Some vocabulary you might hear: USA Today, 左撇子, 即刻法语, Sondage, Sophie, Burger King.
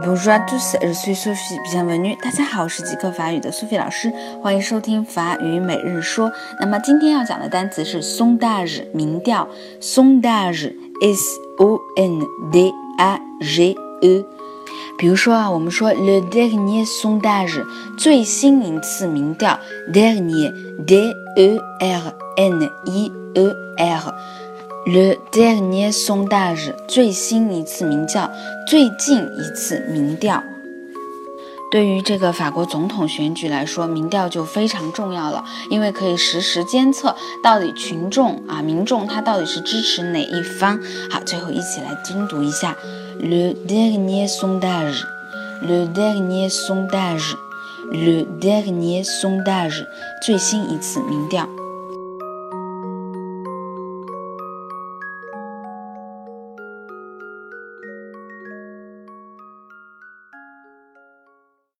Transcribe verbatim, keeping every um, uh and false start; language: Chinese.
Bonjour à tous, je suis Sophie, bienvenue. 大家好，我是即刻法语的 Sophie 老师，欢迎收听法语每日说。那么今天要讲的单词是 sondage 民调 sondage S O N D A G E。比如说啊，我们说 le dernier sondage 最新一次民调 dernier D E R N I E R Le dernier sondage 最新一次民调，最近一次民调。对于这个法国总统选举来说，民调就非常重要了，因为可以实时监测到底群众啊民众他到底是支持哪一方。好，最后一起来精读一下 Le dernier sondage Le dernier sondage Le dernier sondage 最新一次民调。